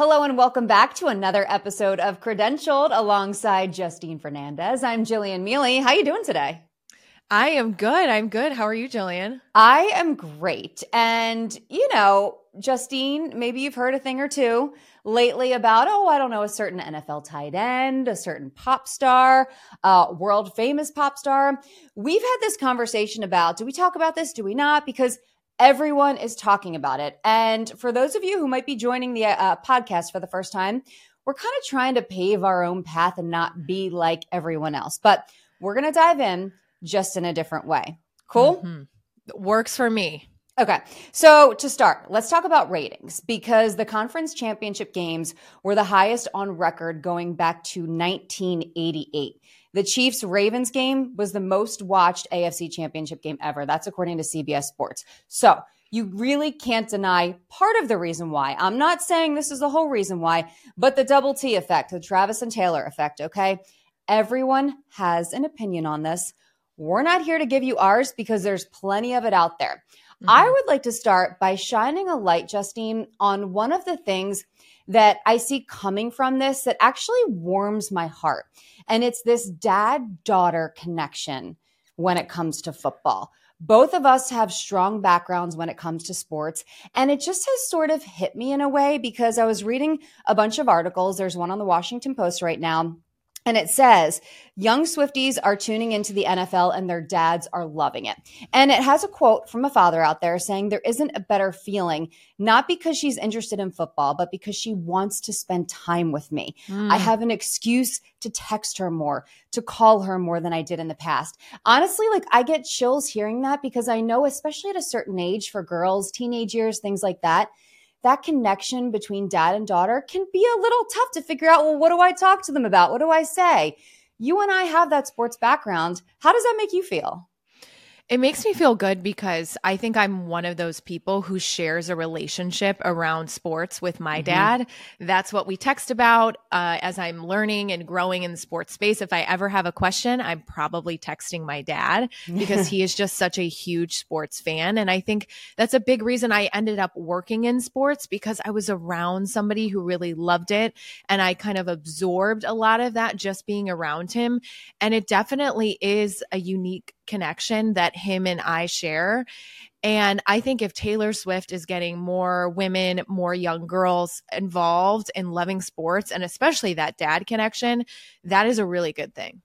Hello and welcome back to another episode of Credentialed alongside Justine Fernandez. I'm Jillian Mealy. How are you doing today? I am good. I'm good. How are you, Jillian? I am great. And, you know, Justine, maybe you've heard a thing or two lately about, a certain NFL tight end, a certain pop star, world famous pop star. We've had this conversation about, do we talk about this? Do we not? Because everyone is talking about it. And for those of you who might be joining the podcast for the first time, we're kind of trying to pave our own path and not be like everyone else. But we're going to dive in just in a different way. Cool? Mm-hmm. Works for me. Okay. So to start, let's talk about ratings, because the conference championship games were the highest on record going back to 1988. The Chiefs-Ravens game was the most watched AFC championship game ever. That's according to CBS Sports. So you really can't deny part of the reason why. I'm not saying this is the whole reason why, but the double T effect, the Travis and Taylor effect, okay? Everyone has an opinion on this. We're not here to give you ours because there's plenty of it out there. Mm-hmm. I would like to start by shining a light, Justine, on one of the things that I see coming from this that actually warms my heart. And it's this dad-daughter connection when it comes to football. Both of us have strong backgrounds when it comes to sports. And it just has sort of hit me in a way because I was reading a bunch of articles. There's one on the Washington Post right now. And it says, young Swifties are tuning into the NFL and their dads are loving it. And it has a quote from a father out there saying there isn't a better feeling, not because she's interested in football, but because she wants to spend time with me. Mm. I have an excuse to text her more, to call her more than I did in the past. Honestly, like I get chills hearing that because I know, especially at a certain age for girls, teenage years, things like that, that connection between dad and daughter can be a little tough to figure out, well, what do I talk to them about? What do I say? You and I have that sports background. How does that make you feel? It makes me feel good because I think I'm one of those people who shares a relationship around sports with my dad. That's what we text about as I'm learning and growing in the sports space. If I ever have a question, I'm probably texting my dad because he is just such a huge sports fan. And I think that's a big reason I ended up working in sports because I was around somebody who really loved it. And I kind of absorbed a lot of that just being around him. And it definitely is a unique connection that him and I share. And I think if Taylor Swift is getting more women, more young girls involved in loving sports, and especially that dad connection, that is a really good thing.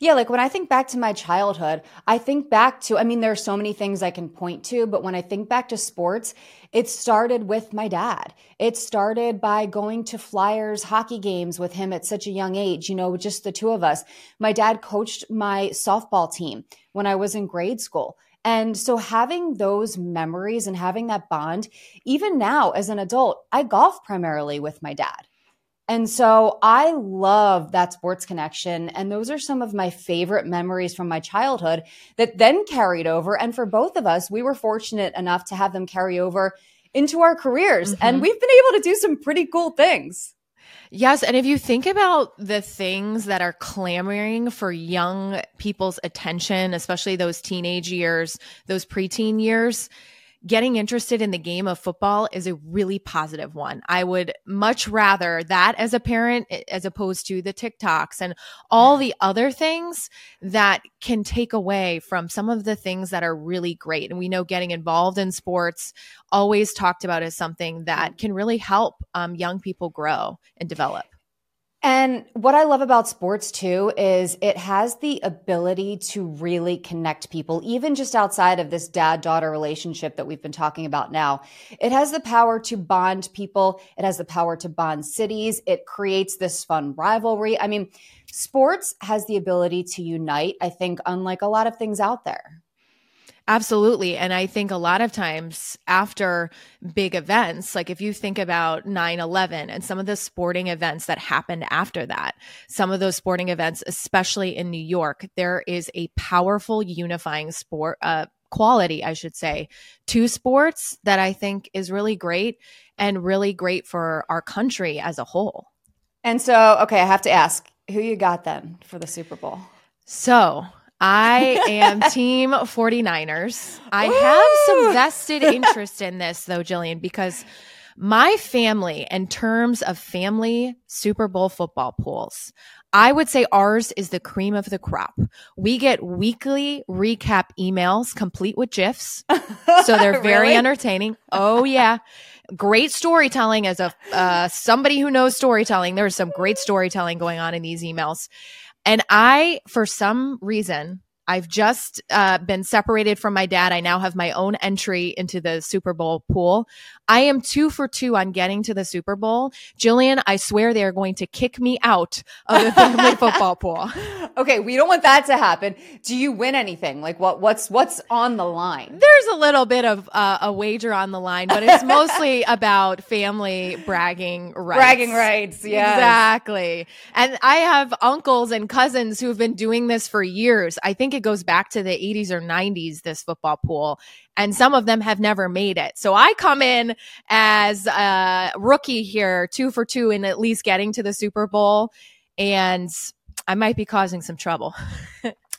Yeah, like when I think back to my childhood, I think back to, I mean, there are so many things I can point to, but when I think back to sports, it started with my dad. It started by going to Flyers hockey games with him at such a young age, you know, just the two of us. My dad coached my softball team when I was in grade school. And so having those memories and having that bond, even now as an adult, I golf primarily with my dad. And so I love that sports connection. And those are some of my favorite memories from my childhood that then carried over. And for both of us, we were fortunate enough to have them carry over into our careers. Mm-hmm. And we've been able to do some pretty cool things. Yes. And if you think about the things that are clamoring for young people's attention, especially those teenage years, those preteen years, getting interested in the game of football is a really positive one. I would much rather that as a parent as opposed to the TikToks and all the other things that can take away from some of the things that are really great. And we know getting involved in sports always talked about as something that can really help young people grow and develop. And what I love about sports too is it has the ability to really connect people, even just outside of this dad-daughter relationship that we've been talking about now. It has the power to bond people. It has the power to bond cities. It creates this fun rivalry. I mean, sports has the ability to unite, I think, unlike a lot of things out there. Absolutely. And I think a lot of times after big events, like if you think about 9/11 and some of the sporting events that happened after that, some of those sporting events, especially in New York, there is a powerful unifying sport quality, I should say, to sports that I think is really great and really great for our country as a whole. And so, okay, I have to ask, who you got then for the Super Bowl? So I am team 49ers. I have some vested interest in this though, Jillian, because My family, in terms of family Super Bowl football pools, I would say ours is the cream of the crop. We get weekly recap emails complete with GIFs. So they're very really? Entertaining. Oh, yeah. Great storytelling as a somebody who knows storytelling. There's some great storytelling going on in these emails. And I, for some reason, I've just been separated from my dad. I now have my own entry into the Super Bowl pool. I am 2 for 2 on getting to the Super Bowl. Jillian, I swear they are going to kick me out of the family football pool. Okay, we don't want that to happen. Do you win anything? Like what's on the line? There's a little bit of a wager on the line, but it's mostly about family bragging rights. Bragging rights, yeah. Exactly. And I have uncles and cousins who've been doing this for years. I think it goes back to the 80s or 90s, this football pool, and some of them have never made it. So I come in as a rookie here, 2 for 2 in at least getting to the Super Bowl, and I might be causing some trouble.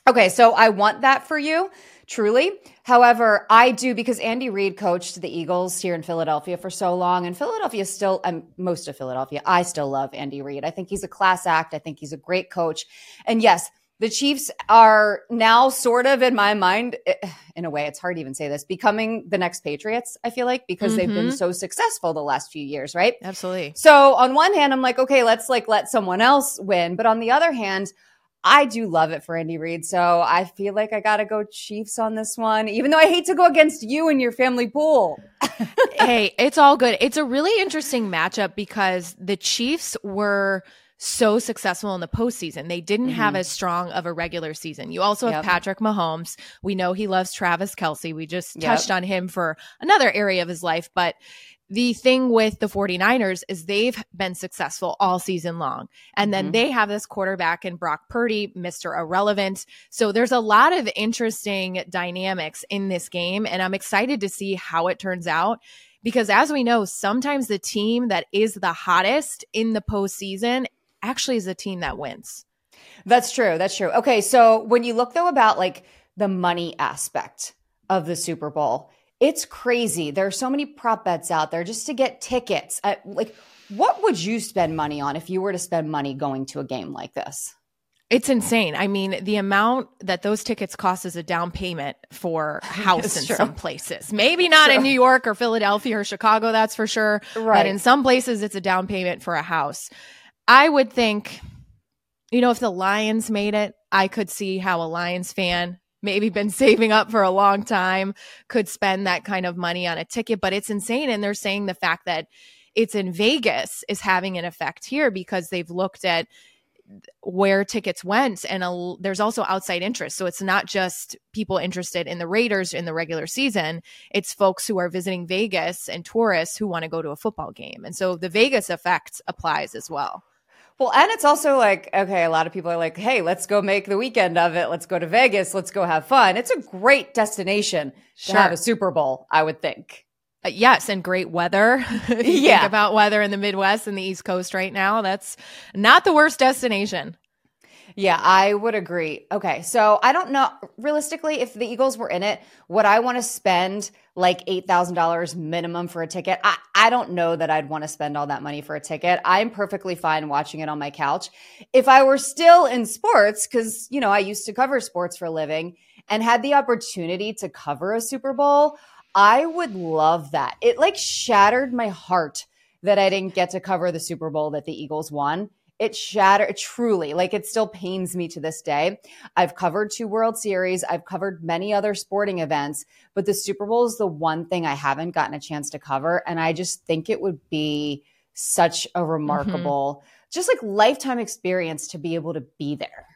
Okay, so I want that for you, truly. However, I do, because Andy Reid coached the Eagles here in Philadelphia for so long, and Philadelphia still, most of Philadelphia, I still love Andy Reid. I think he's a class act. I think he's a great coach. And yes, the Chiefs are now sort of, in my mind, in a way, it's hard to even say this, becoming the next Patriots, I feel like, because they've been so successful the last few years, right? Absolutely. So on one hand, I'm like, okay, let's like let someone else win. But on the other hand, I do love it for Andy Reid. So I feel like I got to go Chiefs on this one, even though I hate to go against you and your family pool. Hey, it's all good. It's a really interesting matchup because the Chiefs were so successful in the postseason. They didn't have as strong of a regular season. You also have Patrick Mahomes. We know he loves Travis Kelce. We just touched on him for another area of his life. But the thing with the 49ers is they've been successful all season long. And then they have this quarterback in Brock Purdy, Mr. Irrelevant. So there's a lot of interesting dynamics in this game. And I'm excited to see how it turns out. Because as we know, sometimes the team that is the hottest in the postseason actually is a team that wins. That's true. That's true. Okay. So when you look though about like the money aspect of the Super Bowl, it's crazy. There are so many prop bets out there just to get tickets. Like what would you spend money on if you were to spend money going to a game like this? It's insane. I mean, the amount that those tickets cost is a down payment for a house in some places. Maybe not in New York or Philadelphia or Chicago, that's for sure. Right. But in some places it's a down payment for a house. I would think, you know, if the Lions made it, I could see how a Lions fan, maybe been saving up for a long time, could spend that kind of money on a ticket. But it's insane. And they're saying the fact that it's in Vegas is having an effect here because they've looked at where tickets went. And there's also outside interest. So it's not just people interested in the Raiders in the regular season. It's folks who are visiting Vegas and tourists who want to go to a football game. And so the Vegas effect applies as well. Well, and it's also like, okay, a lot of people are like, hey, let's go make the weekend of it. Let's go to Vegas. Let's go have fun. It's a great destination to have a Super Bowl, I would think. Yes, and great weather. If you think about weather in the Midwest and the East Coast right now, that's not the worst destination. Yeah, I would agree. Okay, so I don't know, realistically, if the Eagles were in it, would I want to spend like $8,000 minimum for a ticket? I don't know that I'd want to spend all that money for a ticket. I'm perfectly fine watching it on my couch. If I were still in sports, because, you know, I used to cover sports for a living and had the opportunity to cover a Super Bowl, I would love that. It like shattered my heart that I didn't get to cover the Super Bowl that the Eagles won. It shattered, truly, like it still pains me to this day. I've covered 2 World Series. I've covered many other sporting events, but the Super Bowl is the one thing I haven't gotten a chance to cover. And I just think it would be such a remarkable, just like lifetime experience to be able to be there.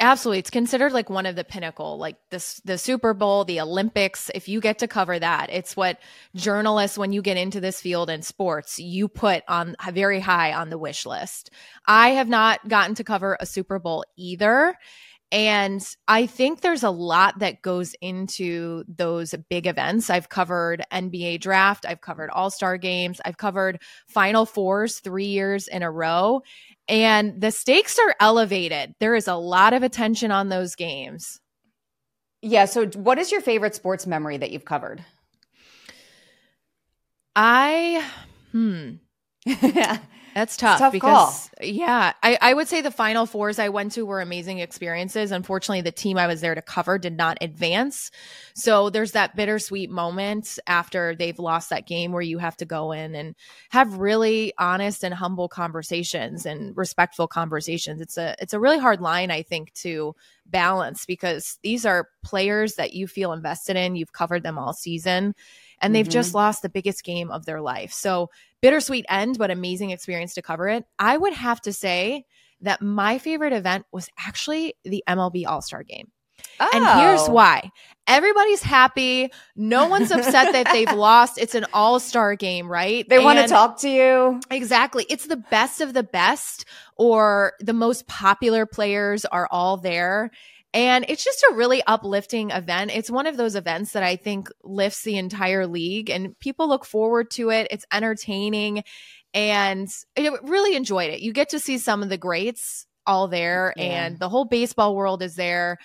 Absolutely. It's considered like one of the pinnacle, like the Super Bowl, the Olympics. If you get to cover that, it's what journalists, when you get into this field in sports, you put on very high on the wish list. I have not gotten to cover a Super Bowl either. And I think there's a lot that goes into those big events. I've covered NBA draft. I've covered all-star games. I've covered Final Fours 3 years in a row. And the stakes are elevated. There is a lot of attention on those games. Yeah. So what is your favorite sports memory that you've covered? That's tough. It's a tough because call. Yeah, I would say the Final Fours I went to were amazing experiences. Unfortunately, the team I was there to cover did not advance. So there's that bittersweet moment after they've lost that game where you have to go in and have really honest and humble conversations and respectful conversations. It's a really hard line, I think, to balance because these are players that you feel invested in. You've covered them all season. And they've just lost the biggest game of their life. So bittersweet end, but amazing experience to cover it. I would have to say that my favorite event was actually the MLB All-Star Game. Oh. And here's why. Everybody's happy. No one's upset that they've lost. It's an all-star game, right? They want to talk to you. Exactly. It's the best of the best, or the most popular players are all there. And it's just a really uplifting event. It's one of those events that I think lifts the entire league, and people look forward to it. It's entertaining, and I really enjoyed it. You get to see some of the greats all there, and the whole baseball world is there.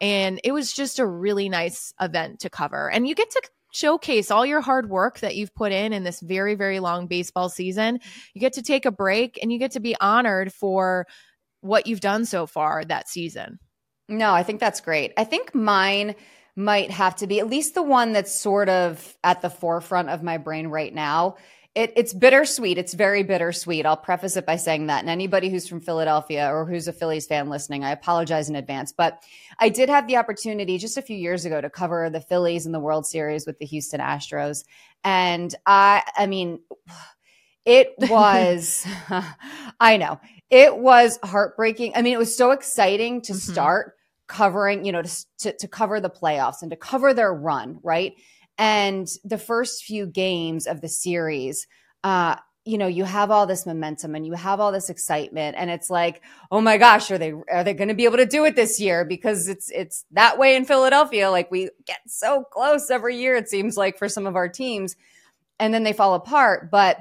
And it was just a really nice event to cover. And you get to showcase all your hard work that you've put in this very, very long baseball season. You get to take a break, and you get to be honored for what you've done so far that season. No, I think that's great. I think mine might have to be at least the one that's sort of at the forefront of my brain right now. It's bittersweet. It's very bittersweet. I'll preface it by saying that. And anybody who's from Philadelphia or who's a Phillies fan listening, I apologize in advance. But I did have the opportunity just a few years ago to cover the Phillies in the World Series with the Houston Astros. And I mean, it was – I know. It was heartbreaking. I mean, it was so exciting to start covering, you know, to cover the playoffs and to cover their run, right? And the first few games of the series, you know, you have all this momentum and you have all this excitement, and it's like, oh my gosh, are they going to be able to do it this year? Because it's that way in Philadelphia. Like, we get so close every year, it seems like, for some of our teams, and then they fall apart. But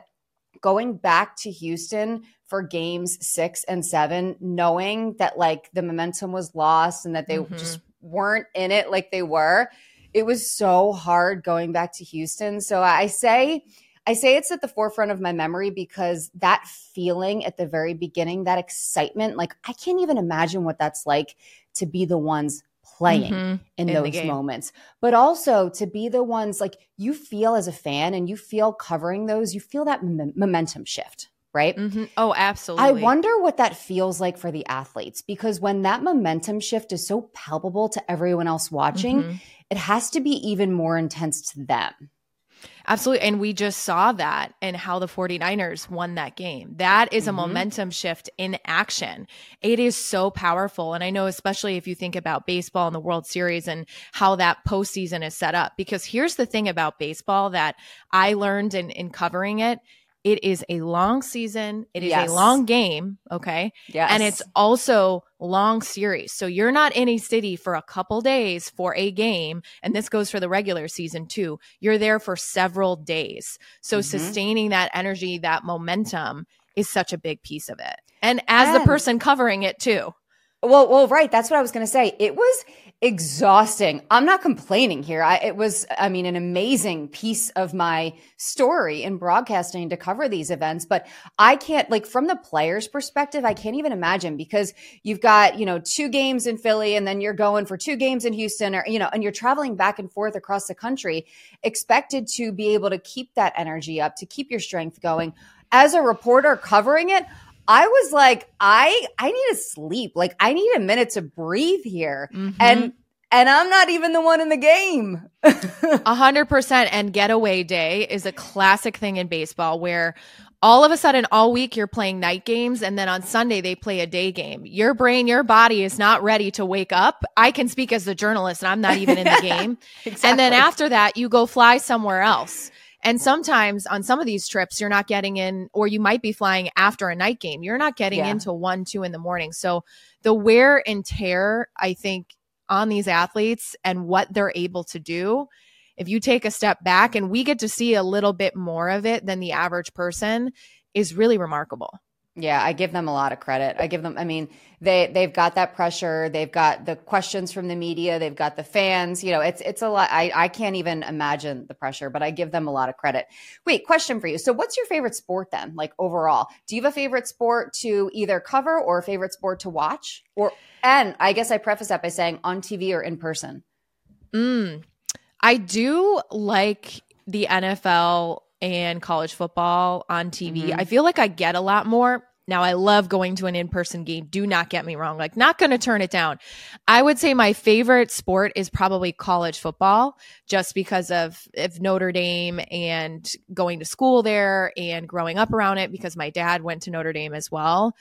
going back to Houston for games 6 and 7, knowing that, like, the momentum was lost and that they just weren't in it like they were, it was so hard going back to Houston. So I say it's at the forefront of my memory because that feeling at the very beginning, that excitement, like, I can't even imagine what that's like to be the ones playing in those moments, but also to be the ones, like, you feel as a fan and you feel covering those, you feel that momentum shift, right? Oh, absolutely. I wonder what that feels like for the athletes, because when that momentum shift is so palpable to everyone else watching, it has to be even more intense to them. Absolutely. And we just saw that in how the 49ers won that game. That is a momentum shift in action. It is so powerful. And I know, especially if you think about baseball and the World Series and how that postseason is set up, because here's the thing about baseball that I learned in covering it. It is a long season. It is a long game. Okay. Yes. And it's also long series. So you're not in a city for a couple days for a game. And this goes for the regular season too. You're there for several days. So sustaining that energy, that momentum is such a big piece of it. And as the person covering it too. Well, right. That's what I was going to say. It was exhausting. I'm not complaining here. It was an amazing piece of my story in broadcasting to cover these events, but I can't, like, from the player's perspective, I can't even imagine, because you've got, you know, 2 games in Philly and then you're going for 2 games in Houston, or, you know, and you're traveling back and forth across the country, expected to be able to keep that energy up, to keep your strength going. As a reporter covering it, I was like, I need to sleep. Like, I need a minute to breathe here. And I'm not even the one in the game. 100%. And getaway day is a classic thing in baseball where all of a sudden all week you're playing night games, and then on Sunday they play a day game. Your brain, your body is not ready to wake up. I can speak as the journalist, and I'm not even in the game. Exactly. And then after that, you go fly somewhere else. And sometimes on some of these trips, you're not getting in, or you might be flying after a night game. You're not getting in till 1, 2 in the morning. So the wear and tear, I think, on these athletes and what they're able to do, if you take a step back, and we get to see a little bit more of it than the average person, is really remarkable. Yeah, I give them a lot of credit. I mean, they've got that pressure. They've got the questions from the media. They've got the fans. You know, it's a lot. I can't even imagine the pressure, but I give them a lot of credit. Wait, question for you. So what's your favorite sport then? Like overall, do you have a favorite sport to either cover or a favorite sport to watch? And I guess I preface that by saying on TV or in person. I do like the NFL and college football on TV. Mm-hmm. I feel like I get a lot more. Now, I love going to an in-person game. Do not get me wrong. Like, not going to turn it down. I would say my favorite sport is probably college football, just because of Notre Dame and going to school there and growing up around it, because my dad went to Notre Dame as well.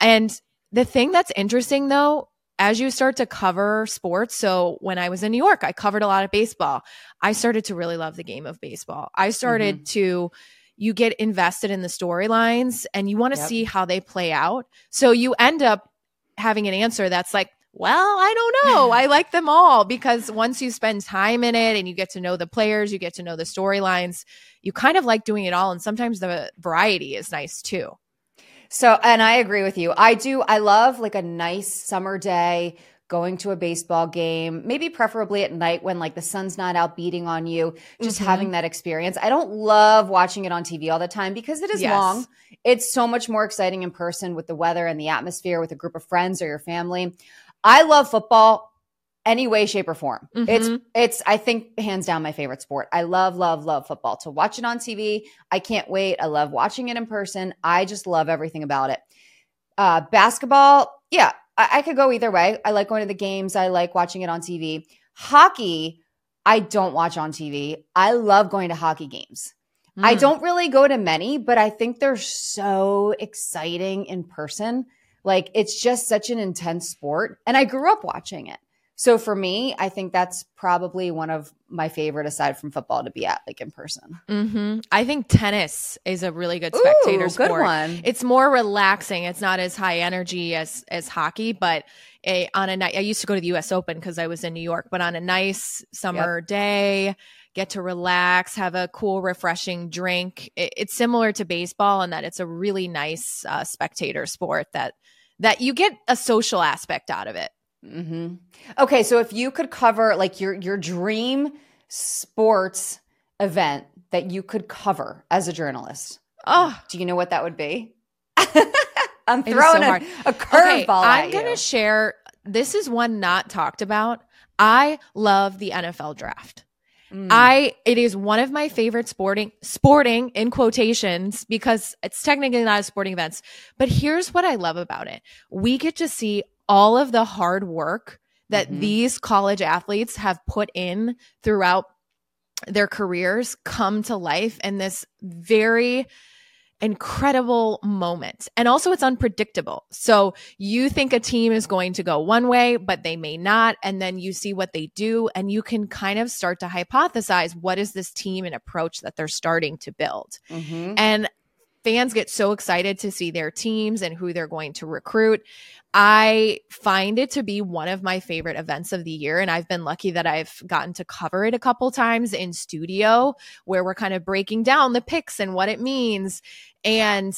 And the thing that's interesting, though, as you start to cover sports, so when I was in New York, I covered a lot of baseball. I started to really love the game of baseball. I started to, you get invested in the storylines and you want to see how they play out. So you end up having an answer that's like, well, I don't know. I like them all, because once you spend time in it and you get to know the players, you get to know the storylines, you kind of like doing it all. And sometimes the variety is nice too. So, and I agree with you. I love like a nice summer day, going to a baseball game, maybe preferably at night when like the sun's not out beating on you, just having that experience. I don't love watching it on TV all the time because it is long. It's so much more exciting in person with the weather and the atmosphere with a group of friends or your family. I love football any way, shape, or form. It's I think hands down my favorite sport. I love football. To watch it on TV, I can't wait. I love watching it in person. I just love everything about it. Basketball, I could go either way. I like going to the games. I like watching it on TV. Hockey, I don't watch on TV. I love going to hockey games. I don't really go to many, but I think they're so exciting in person. Like, it's just such an intense sport, and I grew up watching it. So for me, I think that's probably one of my favorite, aside from football, to be at, like, in person. I think tennis is a really good spectator sport. Good one. It's more relaxing. It's not as high energy as hockey, but on a night, I used to go to the U.S. Open because I was in New York, but on a nice summer day, get to relax, have a cool, refreshing drink. It's similar to baseball in that it's a really nice spectator sport that you get a social aspect out of it. Okay, so if you could cover like your dream sports event that you could cover as a journalist, do you know what that would be? I'm throwing a curveball. I'm gonna share. This is one not talked about. I love the NFL draft. It is one of my favorite sporting in quotations, because it's technically not a sporting event. But here's what I love about it: we get to see all of the hard work that these college athletes have put in throughout their careers come to life in this very incredible moment. And also, it's unpredictable. So you think a team is going to go one way, but they may not. And then you see what they do, and you can kind of start to hypothesize, what is this team and approach that they're starting to build? And fans get so excited to see their teams and who they're going to recruit. I find it to be one of my favorite events of the year, and I've been lucky that I've gotten to cover it a couple times in studio, where we're kind of breaking down the picks and what it means, and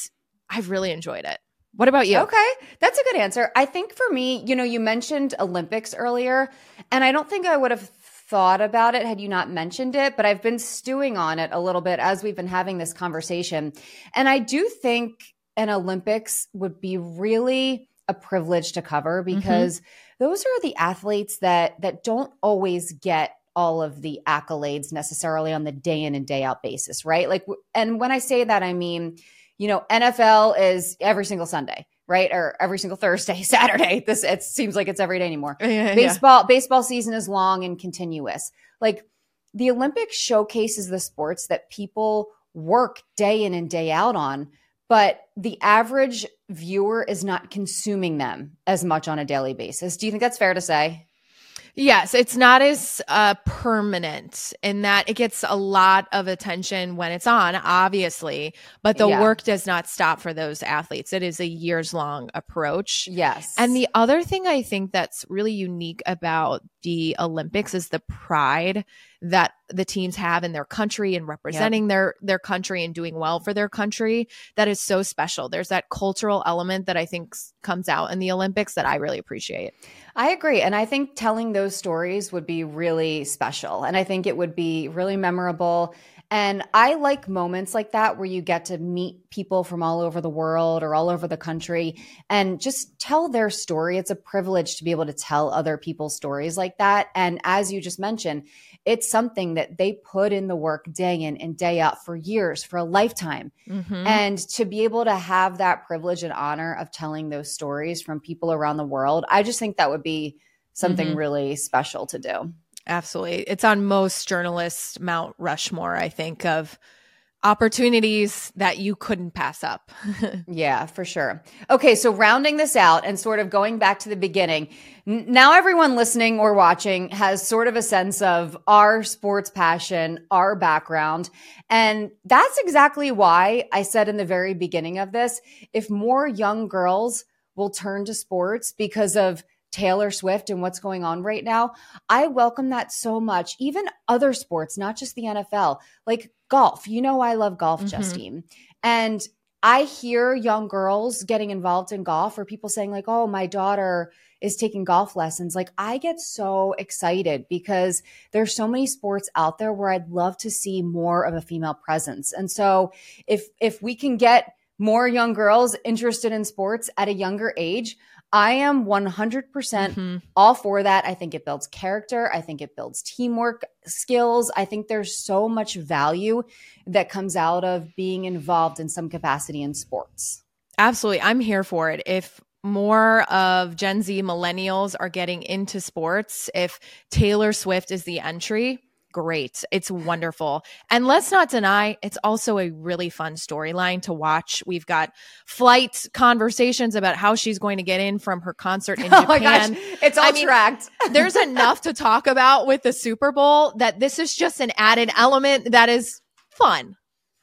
I've really enjoyed it. What about you? Okay, that's a good answer. I think for me, you know, you mentioned Olympics earlier, and I don't think I would have thought about it had you not mentioned it, but I've been stewing on it a little bit as we've been having this conversation. And I do think an Olympics would be really a privilege to cover, because those are the athletes that don't always get all of the accolades necessarily on the day in and day out basis, right? Like, and when I say that, I mean, you know, NFL is every single Sunday, right? Or every single Thursday, Saturday. It seems like it's every day anymore. Baseball season is long and continuous. Like, the Olympics showcases the sports that people work day in and day out on, but the average viewer is not consuming them as much on a daily basis. Do you think that's fair to say? Yes, it's not as permanent in that it gets a lot of attention when it's on, obviously, but the work does not stop for those athletes. It is a years-long approach. Yes. And the other thing I think that's really unique about the Olympics is the pride that the teams have in their country and representing their country and doing well for their country. That is so special. There's that cultural element that I think comes out in the Olympics that I really appreciate. I agree. And I think telling those stories would be really special. And I think it would be really memorable. And I like moments like that where you get to meet people from all over the world or all over the country and just tell their story. It's a privilege to be able to tell other people's stories like that. And as you just mentioned, it's something that they put in the work day in and day out for years, for a lifetime. Mm-hmm. And to be able to have that privilege and honor of telling those stories from people around the world, I just think that would be something really special to do. Absolutely. It's on most journalists' Mount Rushmore, I think, of opportunities that you couldn't pass up. Yeah, for sure. Okay, so rounding this out and sort of going back to the beginning, now everyone listening or watching has sort of a sense of our sports passion, our background. And that's exactly why I said in the very beginning of this, if more young girls will turn to sports because of Taylor Swift and what's going on right now, I welcome that so much. Even other sports, not just the NFL, like golf. You know, I love golf, Justine. And I hear young girls getting involved in golf or people saying like, oh, my daughter is taking golf lessons. Like I get so excited because there's so many sports out there where I'd love to see more of a female presence. And so if we can get more young girls interested in sports at a younger age, I am 100% all for that. I think it builds character. I think it builds teamwork skills. I think there's so much value that comes out of being involved in some capacity in sports. Absolutely. I'm here for it. If more of Gen Z millennials are getting into sports, if Taylor Swift is the entry, great. It's wonderful. And let's not deny, it's also a really fun storyline to watch. We've got flight conversations about how she's going to get in from her concert in Japan. Oh my gosh, it's all tracked. There's enough to talk about with the Super Bowl that this is just an added element that is fun.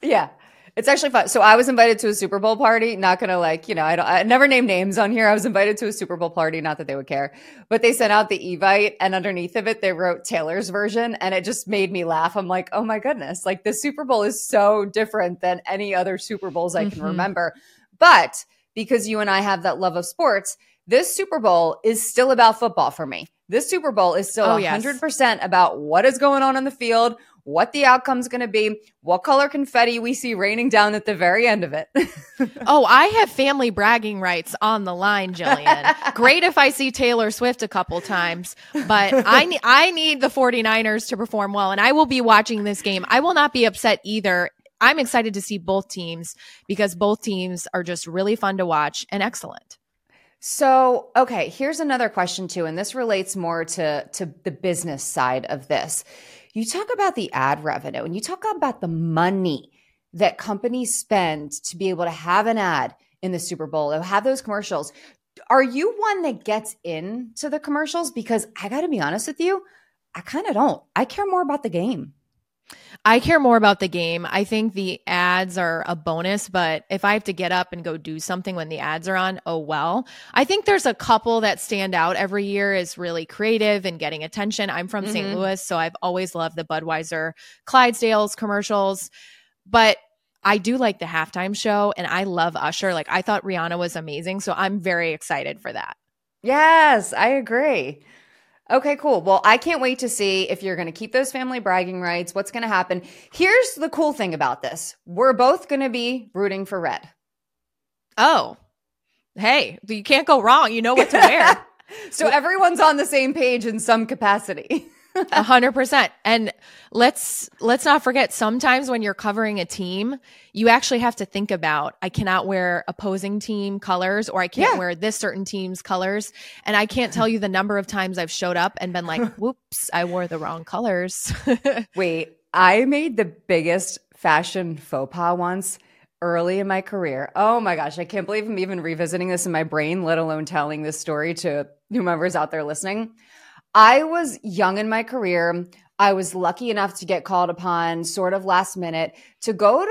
Yeah. It's actually fun. So I was invited to a Super Bowl party. Not going to I never name names on here. I was invited to a Super Bowl party. Not that they would care, but they sent out the Evite and underneath of it, they wrote Taylor's version. And it just made me laugh. I'm like, oh my goodness. Like the Super Bowl is so different than any other Super Bowls I can remember. But because you and I have that love of sports, this Super Bowl is still about football for me. This Super Bowl is still 100% about what is going on in the field, what the outcome's going to be, what color confetti we see raining down at the very end of it. Oh, I have family bragging rights on the line, Jillian. Great if I see Taylor Swift a couple times, but I need the 49ers to perform well, and I will be watching this game. I will not be upset either. I'm excited to see both teams because both teams are just really fun to watch and excellent. So, okay, here's another question too, and this relates more to the business side of this. You talk about the ad revenue and you talk about the money that companies spend to be able to have an ad in the Super Bowl or have those commercials. Are you one that gets into the commercials? Because I got to be honest with you, I kind of don't. I care more about the game. I care more about the game. I think the ads are a bonus, but if I have to get up and go do something when the ads are on, oh well. I think there's a couple that stand out every year is really creative and getting attention. I'm from St. Louis, so I've always loved the Budweiser Clydesdales commercials, but I do like the halftime show and I love Usher. Like I thought Rihanna was amazing, so I'm very excited for that. Yes, I agree. Okay, cool. Well, I can't wait to see if you're going to keep those family bragging rights, what's going to happen. Here's the cool thing about this. We're both going to be rooting for red. Oh, hey, you can't go wrong. You know what to wear. So everyone's on the same page in some capacity. 100%. And let's not forget, sometimes when you're covering a team, you actually have to think about, I cannot wear opposing team colors, or I can't wear this certain team's colors. And I can't tell you the number of times I've showed up and been like, whoops, I wore the wrong colors. Wait, I made the biggest fashion faux pas once early in my career. Oh my gosh, I can't believe I'm even revisiting this in my brain, let alone telling this story to whomever's out there listening. I was young in my career. I was lucky enough to get called upon sort of last minute to go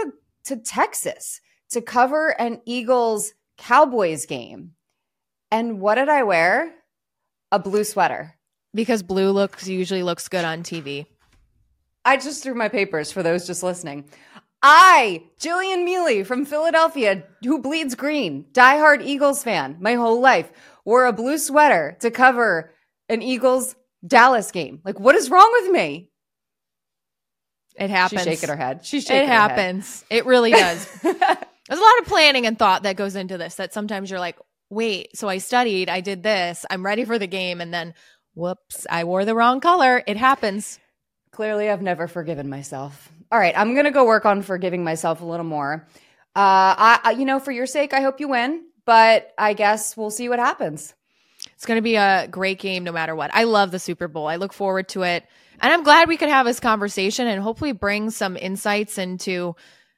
to Texas to cover an Eagles-Cowboys game. And what did I wear? A blue sweater. Because blue usually looks good on TV. I just threw my papers for those just listening. I, Jillian Mealy from Philadelphia, who bleeds green, diehard Eagles fan my whole life, wore a blue sweater to cover an Eagles-Dallas game. Like, what is wrong with me? It happens. She's shaking her head. It really does. There's a lot of planning and thought that goes into this, that sometimes you're like, wait, so I studied, I did this, I'm ready for the game, and then, whoops, I wore the wrong color. It happens. Clearly, I've never forgiven myself. All right, I'm going to go work on forgiving myself a little more. For your sake, I hope you win, but I guess we'll see what happens. It's going to be a great game no matter what. I love the Super Bowl. I look forward to it. And I'm glad we could have this conversation and hopefully bring some insights into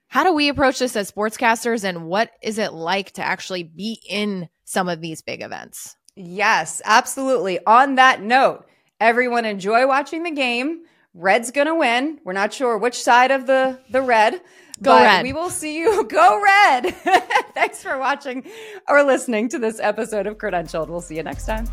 how do we approach this as sportscasters and what is it like to actually be in some of these big events? Yes, absolutely. On that note, everyone enjoy watching the game. Red's going to win. We're not sure which side of the red. Go Red. We will see you. Go Red. Thanks for watching or listening to this episode of Credentialed. We'll see you next time.